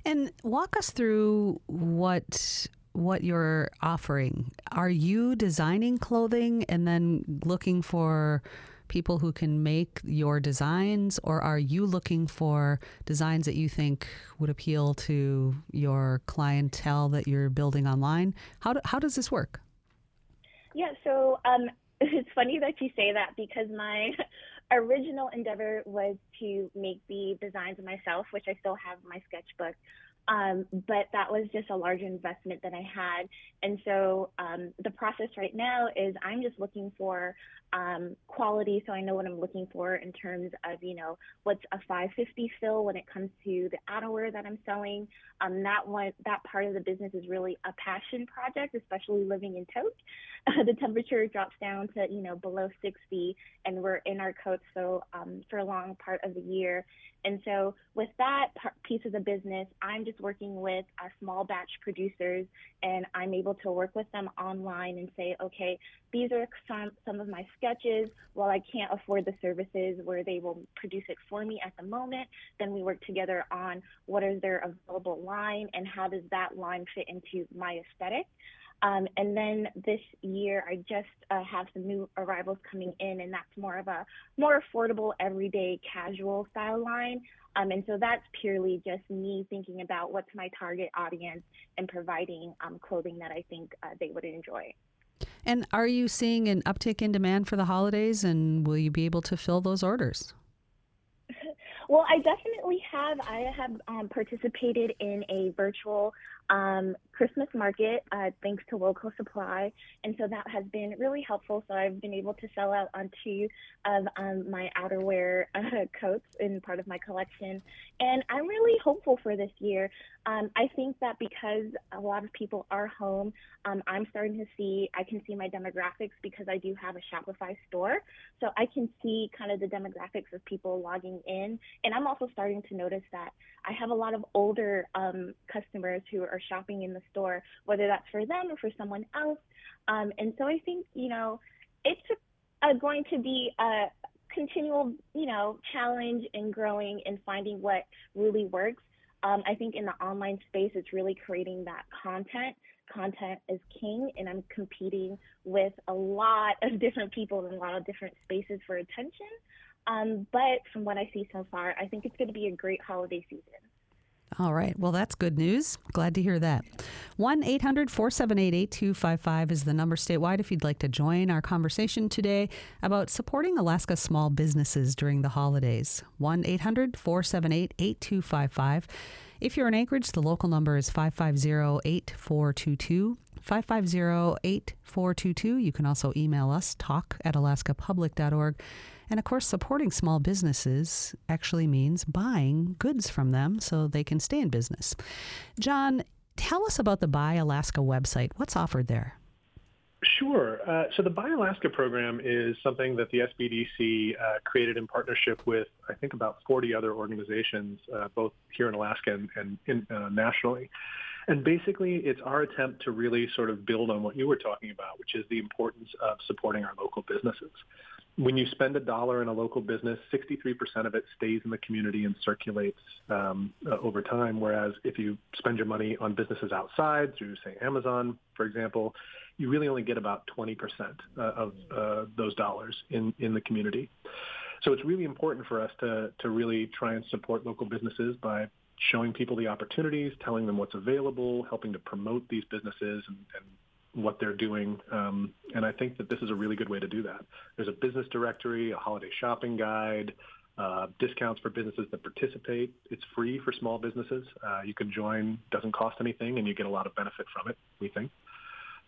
And walk us through what what you're offering. Are you designing clothing and then looking for people who can make your designs, or are you looking for designs that you think would appeal to your clientele that you're building online? How do, how does this work? Yeah, so um, it's funny that you say that because my original endeavor was to make the designs myself, which I still have my sketchbook, um, but that was just a large investment that I had. And so um, the process right now is I'm just looking for um, quality, so I know what I'm looking for in terms of, you know, what's a five fifty fill when it comes to the outerwear that I'm selling. Um, that one, that part of the business is really a passion project, especially living in T O C. Uh, the temperature drops down to, you know, below sixty, and we're in our coats so um, for a long part of the year. And so with that part, piece of the business, I'm just just working with our small batch producers, and I'm able to work with them online and say, okay, these are some, some of my sketches. While I can't afford the services where they will produce it for me at the moment, then we work together on what is their available line and how does that line fit into my aesthetic. Um, and then this year, I just uh, have some new arrivals coming in, and that's more of a more affordable, everyday, casual style line. Um, and so that's purely just me thinking about what's my target audience and providing um, clothing that I think uh, they would enjoy. And are you seeing an uptick in demand for the holidays, and will you be able to fill those orders? Well, I definitely have. I have um, participated in a virtual um, Christmas market uh, thanks to local supply, and so that has been really helpful. So I've been able to sell out on two of um, my outerwear uh, coats in part of my collection, and I'm really hopeful for this year. Um, I think that because a lot of people are home, um, I'm starting to see, I can see my demographics because I do have a Shopify store. So I can see kind of the demographics of people logging in. And I'm also starting to notice that I have a lot of older um, customers who are shopping in the store, whether that's for them or for someone else. Um, and so I think, you know, it's uh, going to be a continual, you know, challenge and growing and finding what really works. Um, I think in the online space, it's really creating that content. Content is king, and I'm competing with a lot of different people in a lot of different spaces for attention. Um, but from what I see so far, I think it's going to be a great holiday season. All right. Well, that's good news. Glad to hear that. one eight hundred four seven eight eight two five five is the number statewide if you'd like to join our conversation today about supporting Alaska small businesses during the holidays. one eight hundred four seven eight eight two five five. If you're in Anchorage, the local number is five five zero eight four two two. five five zero eight four two two. You can also email us, talk at alaska public dot org. And of course, supporting small businesses actually means buying goods from them so they can stay in business. Jon, tell us about the Buy Alaska website. What's offered there? Sure. Uh, so the Buy Alaska program is something that the S B D C uh, created in partnership with, I think, about forty other organizations, uh, both here in Alaska and, and in, uh, nationally. And basically, it's our attempt to really sort of build on what you were talking about, which is the importance of supporting our local businesses. When you spend a dollar in a local business, sixty-three percent of it stays in the community and circulates um, uh, over time, whereas if you spend your money on businesses outside through, say, Amazon, for example, you really only get about twenty percent uh, of uh, those dollars in, in the community. So it's really important for us to, to really try and support local businesses by showing people the opportunities, telling them what's available, helping to promote these businesses and, and what they're doing. Um, and I think that this is a really good way to do that. There's a business directory, a holiday shopping guide, uh, discounts for businesses that participate. It's free for small businesses. Uh, you can join, doesn't cost anything, and you get a lot of benefit from it, we think.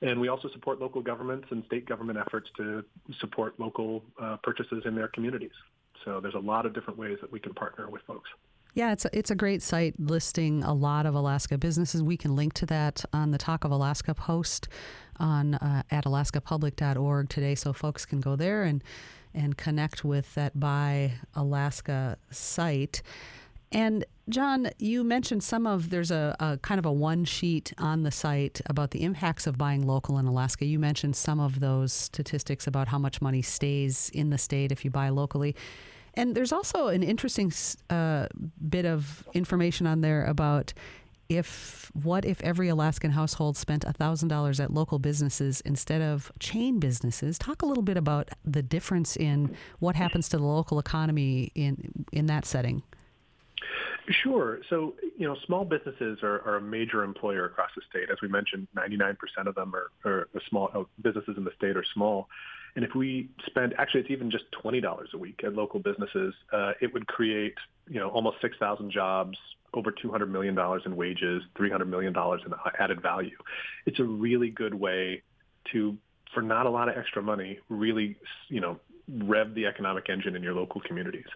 And we also support local governments and state government efforts to support local uh, purchases in their communities. So there's a lot of different ways that we can partner with folks. Yeah, it's a, it's a great site listing a lot of Alaska businesses. We can link to that on the Talk of Alaska post on uh, at alaska public dot org today, so folks can go there and, and connect with that Buy Alaska site. And Jon, you mentioned some of, there's a, a kind of a one sheet on the site about the impacts of buying local in Alaska. You mentioned some of those statistics about how much money stays in the state if you buy locally. And there's also an interesting uh, bit of information on there about if what if every Alaskan household spent one thousand dollars at local businesses instead of chain businesses. Talk a little bit about the difference in what happens to the local economy in in that setting. Sure. So, you know, small businesses are, are a major employer across the state. As we mentioned, ninety-nine percent of them are, are small businesses in the state are small. And if we spend, actually, it's even just twenty dollars a week at local businesses, uh, it would create, you know, almost six thousand jobs, over two hundred million dollars in wages, three hundred million dollars in added value. It's a really good way to, for not a lot of extra money, really, you know, rev the economic engine in your local communities.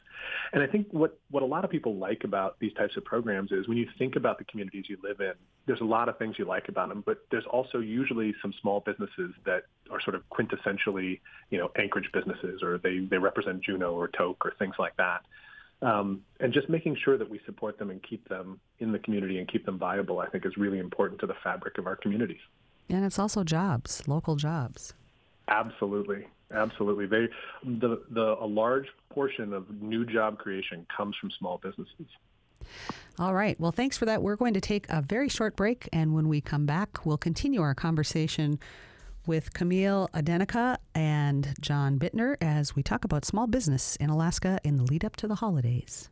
And I think what, what a lot of people like about these types of programs is when you think about the communities you live in, there's a lot of things you like about them, but there's also usually some small businesses that are sort of quintessentially, you know, Anchorage businesses, or they, they represent Juneau or Toke or things like that. Um, and just making sure that we support them and keep them in the community and keep them viable, I think, is really important to the fabric of our communities. And it's also jobs, local jobs. Absolutely. Absolutely. They, the, the, a large portion of new job creation comes from small businesses. All right. Well, thanks for that. We're going to take a very short break. And when we come back, we'll continue our conversation with Camille Adenaka and Jon Bittner as we talk about small business in Alaska in the lead up to the holidays.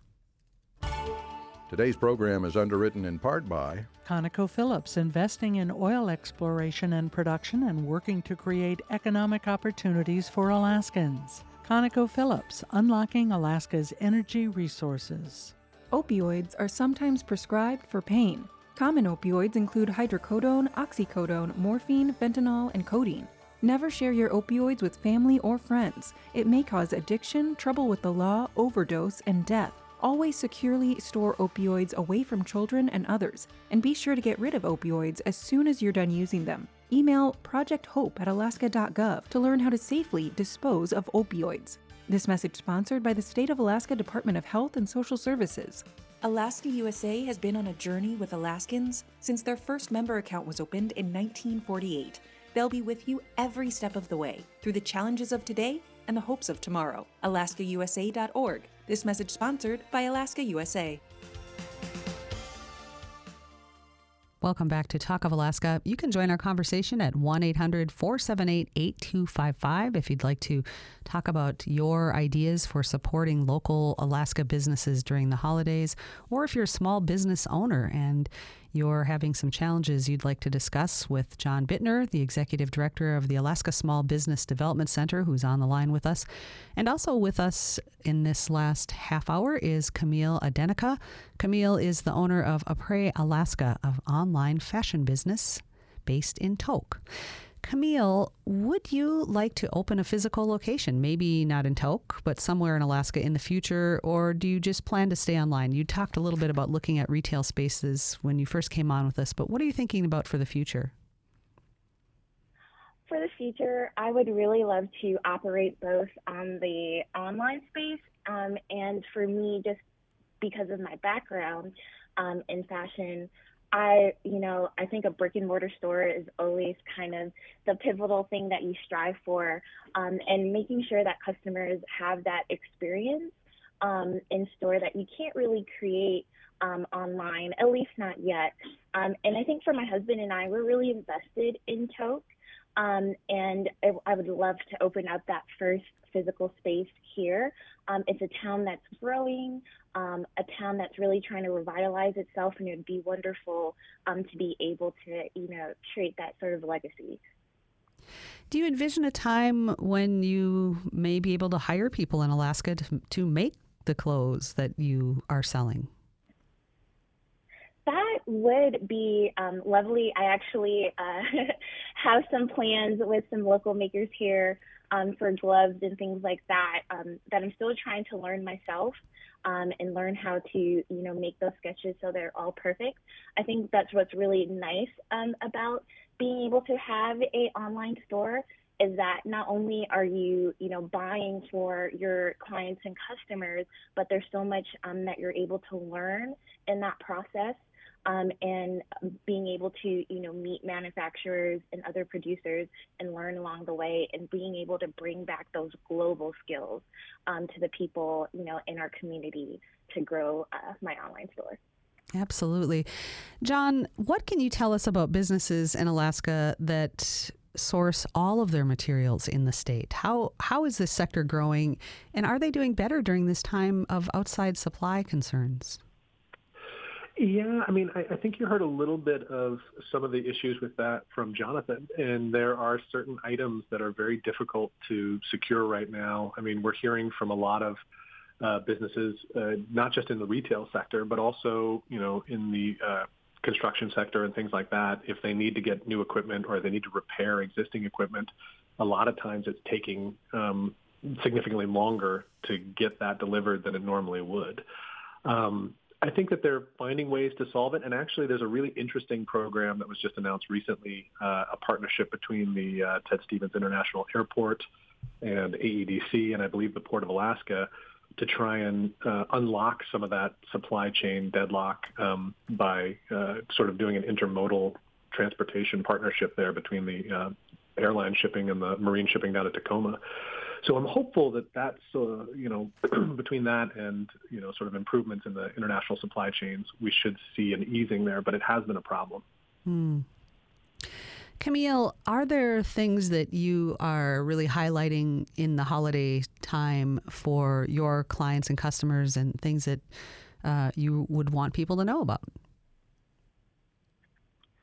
Today's program is underwritten in part by ConocoPhillips, investing in oil exploration and production and working to create economic opportunities for Alaskans. ConocoPhillips, unlocking Alaska's energy resources. Opioids are sometimes prescribed for pain. Common opioids include hydrocodone, oxycodone, morphine, fentanyl, and codeine. Never share your opioids with family or friends. It may cause addiction, trouble with the law, overdose, and death. Always securely store opioids away from children and others, and be sure to get rid of opioids as soon as you're done using them. Email project hope at alaska dot gov to learn how to safely dispose of opioids. This message sponsored by the State of Alaska Department of Health and Social Services. Alaska U S A has been on a journey with Alaskans since their first member account was opened in nineteen forty-eight. They'll be with you every step of the way, through the challenges of today and the hopes of tomorrow. alaska u s a dot org. This message sponsored by Alaska U S A. Welcome back to Talk of Alaska. You can join our conversation at one eight hundred four seven eight eight two five five if you'd like to talk about your ideas for supporting local Alaska businesses during the holidays, or if you're a small business owner and you're having some challenges you'd like to discuss with Jon Bittner, the Executive Director of the Alaska Small Business Development Center, who's on the line with us. And also with us in this last half hour is Camille Adenaka. Camille is the owner of Apres Alaska, an online fashion business based in Tok. Camille, would you like to open a physical location? Maybe not in Tok, but somewhere in Alaska in the future, or do you just plan to stay online? You talked a little bit about looking at retail spaces when you first came on with us, but what are you thinking about for the future? For the future, I would really love to operate both on the online space, um, and for me, just because of my background um, in fashion, I, you know, I think a brick and mortar store is always kind of the pivotal thing that you strive for, um, and making sure that customers have that experience um, in store that you can't really create um, online, at least not yet. Um, and I think for my husband and I, we're really invested in Tok, um, and I, I would love to open up that first physical space here. Um, it's a town that's growing, um, a town that's really trying to revitalize itself, and it would be wonderful um, to be able to, you know, create that sort of legacy. Do you envision a time when you may be able to hire people in Alaska to, to make the clothes that you are selling? That would be um, lovely. I actually uh, have some plans with some local makers here um, for gloves and things like that, um, that I'm still trying to learn myself um, and learn how to, you know, make those sketches so they're all perfect. I think that's what's really nice um, about being able to have a online store is that not only are you, you know, buying for your clients and customers, but there's so much um, that you're able to learn in that process. Um, and being able to, you know, meet manufacturers and other producers and learn along the way, and being able to bring back those global skills um, to the people, you know, in our community to grow uh, my online store. Absolutely. Jon, what can you tell us about businesses in Alaska that source all of their materials in the state? How How is this sector growing, and are they doing better during this time of outside supply concerns? Yeah, I mean, I, I think you heard a little bit of some of the issues with that from Jonathan, and there are certain items that are very difficult to secure right now. I mean, we're hearing from a lot of uh, businesses, uh, not just in the retail sector, but also, you know, in the uh, construction sector and things like that. If they need to get new equipment or they need to repair existing equipment, a lot of times it's taking um, significantly longer to get that delivered than it normally would. Um, I think that they're finding ways to solve it, and actually there's a really interesting program that was just announced recently, uh, a partnership between the uh, Ted Stevens International Airport and A E D C, and I believe the Port of Alaska, to try and uh, unlock some of that supply chain deadlock um, by uh, sort of doing an intermodal transportation partnership there between the uh, airline shipping and the marine shipping down at Tacoma. So I'm hopeful that that's, uh, you know, between that and, you know, sort of improvements in the international supply chains, we should see an easing there, but it has been a problem. Hmm. Camille, are there things that you are really highlighting in the holiday time for your clients and customers and things that uh, you would want people to know about?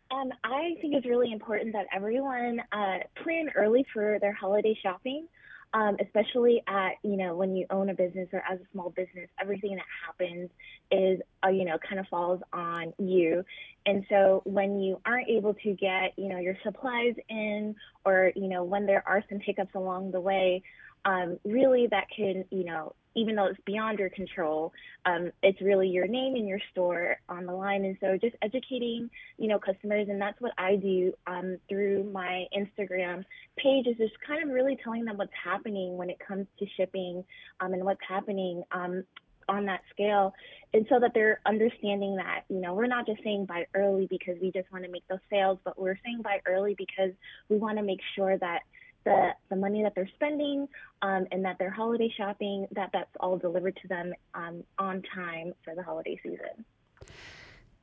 Um, I think it's really important that everyone uh, plan early for their holiday shopping. Um, especially at, you know, when you own a business or as a small business, everything that happens is, uh, you know, kind of falls on you. And so when you aren't able to get, you know, your supplies in or, you know, when there are some hiccups along the way, um, really that can, you know, even though it's beyond your control, um, it's really your name and your store on the line. And so just educating, you know, customers, and that's what I do um, through my Instagram page, is just kind of really telling them what's happening when it comes to shipping um, and what's happening um, on that scale. And so that they're understanding that, you know, we're not just saying buy early because we just want to make those sales, but we're saying buy early because we want to make sure that The, the money that they're spending um, and that they're holiday shopping, that that's all delivered to them um, on time for the holiday season.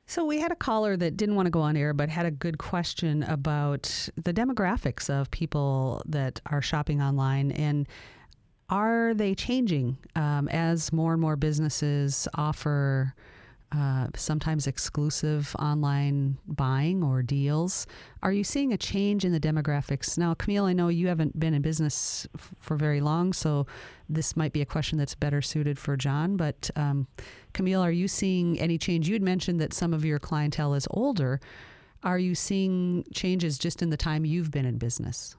So we had a caller that didn't want to go on air but had a good question about the demographics of people that are shopping online, and are they changing um, as more and more businesses offer Uh, sometimes exclusive online buying or deals. Are you seeing a change in the demographics? Now, Camille, I know you haven't been in business f- for very long, so this might be a question that's better suited for John. But um, Camille, are you seeing any change? You'd mentioned that some of your clientele is older. Are you seeing changes just in the time you've been in business?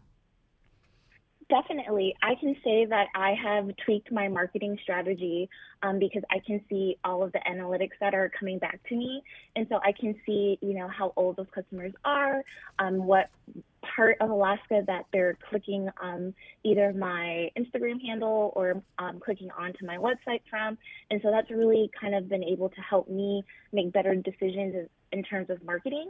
Definitely. I can say that I have tweaked my marketing strategy um, because I can see all of the analytics that are coming back to me. And so I can see, you know, how old those customers are, um, what part of Alaska that they're clicking um, either my Instagram handle or um, clicking onto my website from. And so that's really kind of been able to help me make better decisions in terms of marketing.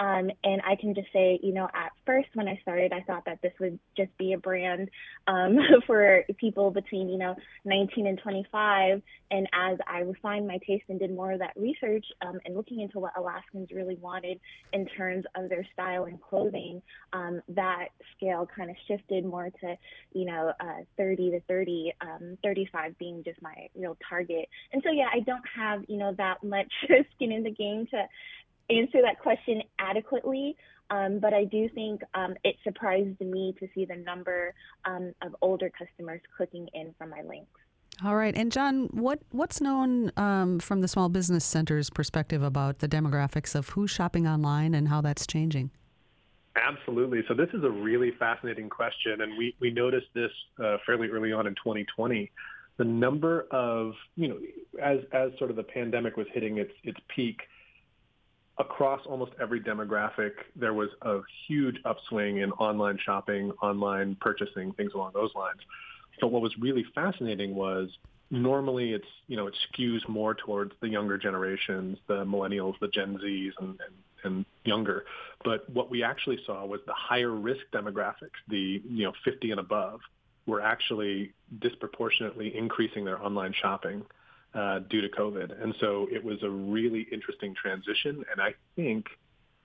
Um, and I can just say, you know, at first when I started, I thought that this would just be a brand um, for people between, you know, nineteen and twenty-five. And as I refined my taste and did more of that research um, and looking into what Alaskans really wanted in terms of their style and clothing, um, that scale kind of shifted more to, you know, uh, thirty to thirty, um, thirty-five being just my real target. And so, yeah, I don't have, you know, that much skin in the game to answer that question adequately, um, but I do think um, it surprised me to see the number um, of older customers clicking in from my links. All right. And John, what, what's known um, from the Small Business Center's perspective about the demographics of who's shopping online and how that's changing? Absolutely. So this is a really fascinating question, and we, we noticed this uh, fairly early on in twenty twenty. The number of, you know, as as sort of the pandemic was hitting its its peak, across almost every demographic, there was a huge upswing in online shopping, online purchasing, things along those lines. So what was really fascinating was normally it's, you know, it skews more towards the younger generations, the millennials, the Gen Zs, and, and, and younger. But what we actually saw was the higher risk demographics, the, you know, fifty and above, were actually disproportionately increasing their online shopping Uh, due to COVID. And so it was a really interesting transition. And I think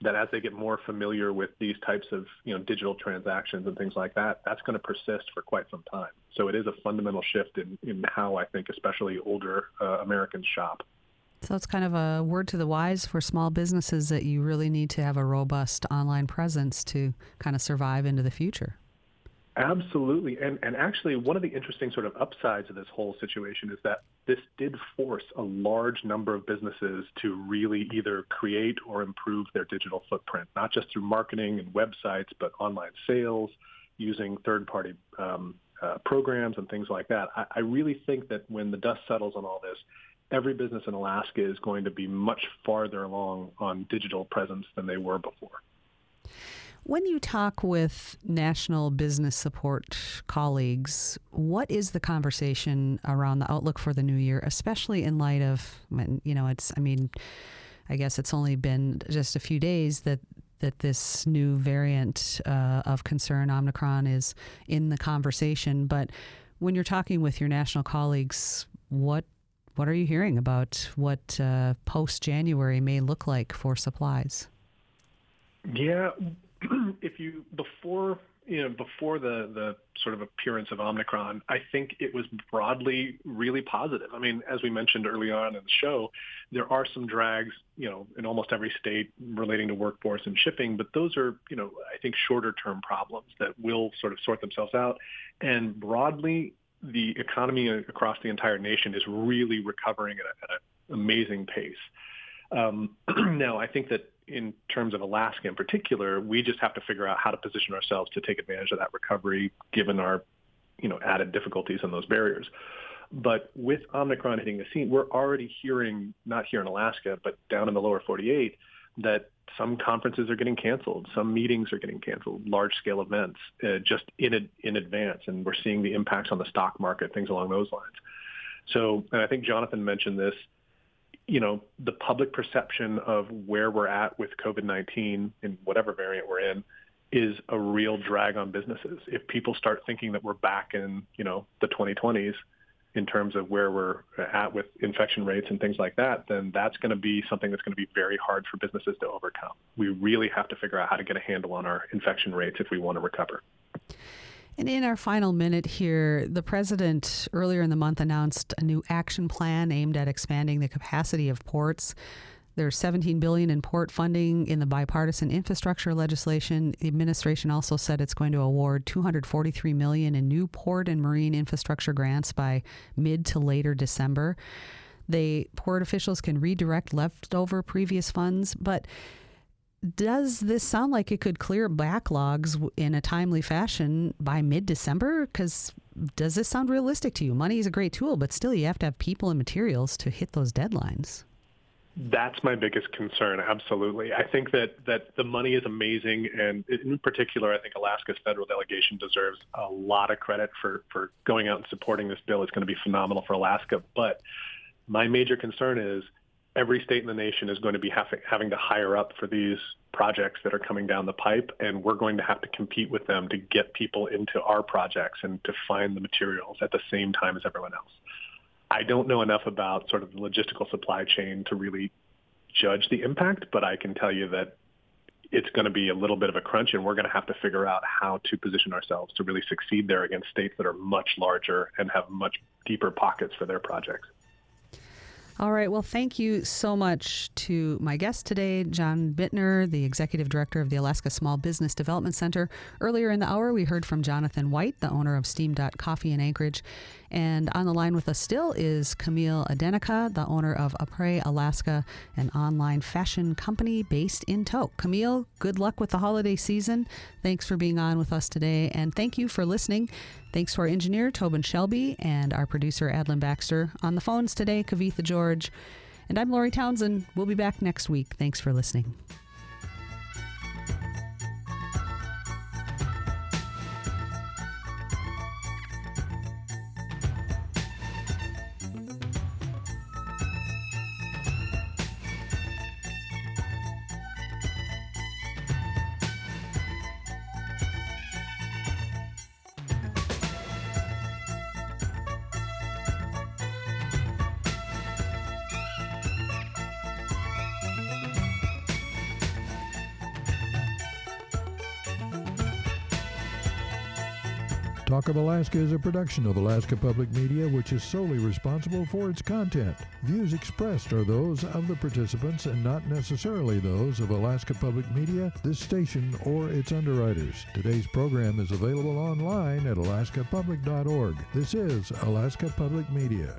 that as they get more familiar with these types of, you know, digital transactions and things like that, that's going to persist for quite some time. So it is a fundamental shift in, in how I think especially older uh, Americans shop. So it's kind of a word to the wise for small businesses that you really need to have a robust online presence to kind of survive into the future. Absolutely. And and actually, one of the interesting sort of upsides of this whole situation is that this did force a large number of businesses to really either create or improve their digital footprint, not just through marketing and websites, but online sales, using third-party um, uh, programs and things like that. I, I really think that when the dust settles on all this, every business in Alaska is going to be much farther along on digital presence than they were before. When you talk with national business support colleagues, what is the conversation around the outlook for the new year, especially in light of, you know, it's, I mean, I guess it's only been just a few days that that this new variant uh, of concern, Omicron, is in the conversation. But when you're talking with your national colleagues, what what are you hearing about what uh, post-January may look like for supplies? Yeah, if you before you know before the the sort of appearance of Omicron, I think it was broadly really positive. I mean, as we mentioned early on in the show, there are some drags, you know, in almost every state relating to workforce and shipping, but those are, you know, I think shorter term problems that will sort of sort themselves out. And broadly, the economy across the entire nation is really recovering at, a, at an amazing pace. Um, now, I think that in terms of Alaska in particular, we just have to figure out how to position ourselves to take advantage of that recovery, given our, you know, added difficulties and those barriers. But with Omicron hitting the scene, we're already hearing, not here in Alaska, but down in the lower forty-eight, that some conferences are getting canceled, some meetings are getting canceled, large-scale events uh, just in ad- in advance, and we're seeing the impacts on the stock market, things along those lines. So, and I think Jonathan mentioned this, you know, the public perception of where we're at with COVID nineteen in whatever variant we're in is a real drag on businesses. If people start thinking that we're back in, you know, the twenty twenties in terms of where we're at with infection rates and things like that, then that's going to be something that's going to be very hard for businesses to overcome. We really have to figure out how to get a handle on our infection rates if we want to recover. And in our final minute here, the president earlier in the month announced a new action plan aimed at expanding the capacity of ports. There's seventeen billion dollars in port funding in the bipartisan infrastructure legislation. The administration also said it's going to award two hundred forty-three million dollars in new port and marine infrastructure grants by mid to later December. They port officials can redirect leftover previous funds, but does this sound like it could clear backlogs in a timely fashion by mid-December? Because does this sound realistic to you? Money is a great tool, but still you have to have people and materials to hit those deadlines. That's my biggest concern, absolutely. I think that, that the money is amazing, and in particular, I think Alaska's federal delegation deserves a lot of credit for, for going out and supporting this bill. It's going to be phenomenal for Alaska, but my major concern is every state in the nation is going to be having to hire up for these projects that are coming down the pipe, and we're going to have to compete with them to get people into our projects and to find the materials at the same time as everyone else. I don't know enough about sort of the logistical supply chain to really judge the impact, but I can tell you that it's going to be a little bit of a crunch, and we're going to have to figure out how to position ourselves to really succeed there against states that are much larger and have much deeper pockets for their projects. All right. Well, thank you so much to my guest today, Jon Bittner, the Executive Director of the Alaska Small Business Development Center. Earlier in the hour, we heard from Jonathan White, the owner of SteamDot Coffee in Anchorage. And on the line with us still is Camille Adenaka, the owner of Apres Alaska, an online fashion company based in Toke. Camille, good luck with the holiday season. Thanks for being on with us today. And thank you for listening. Thanks to our engineer, Tobin Shelby, and our producer, Adlin Baxter. On the phones today, Kavitha George. And I'm Lori Townsend. We'll be back next week. Thanks for listening. Talk of Alaska is a production of Alaska Public Media, which is solely responsible for its content. Views expressed are those of the participants and not necessarily those of Alaska Public Media, this station, or its underwriters. Today's program is available online at alaska public dot org. This is Alaska Public Media.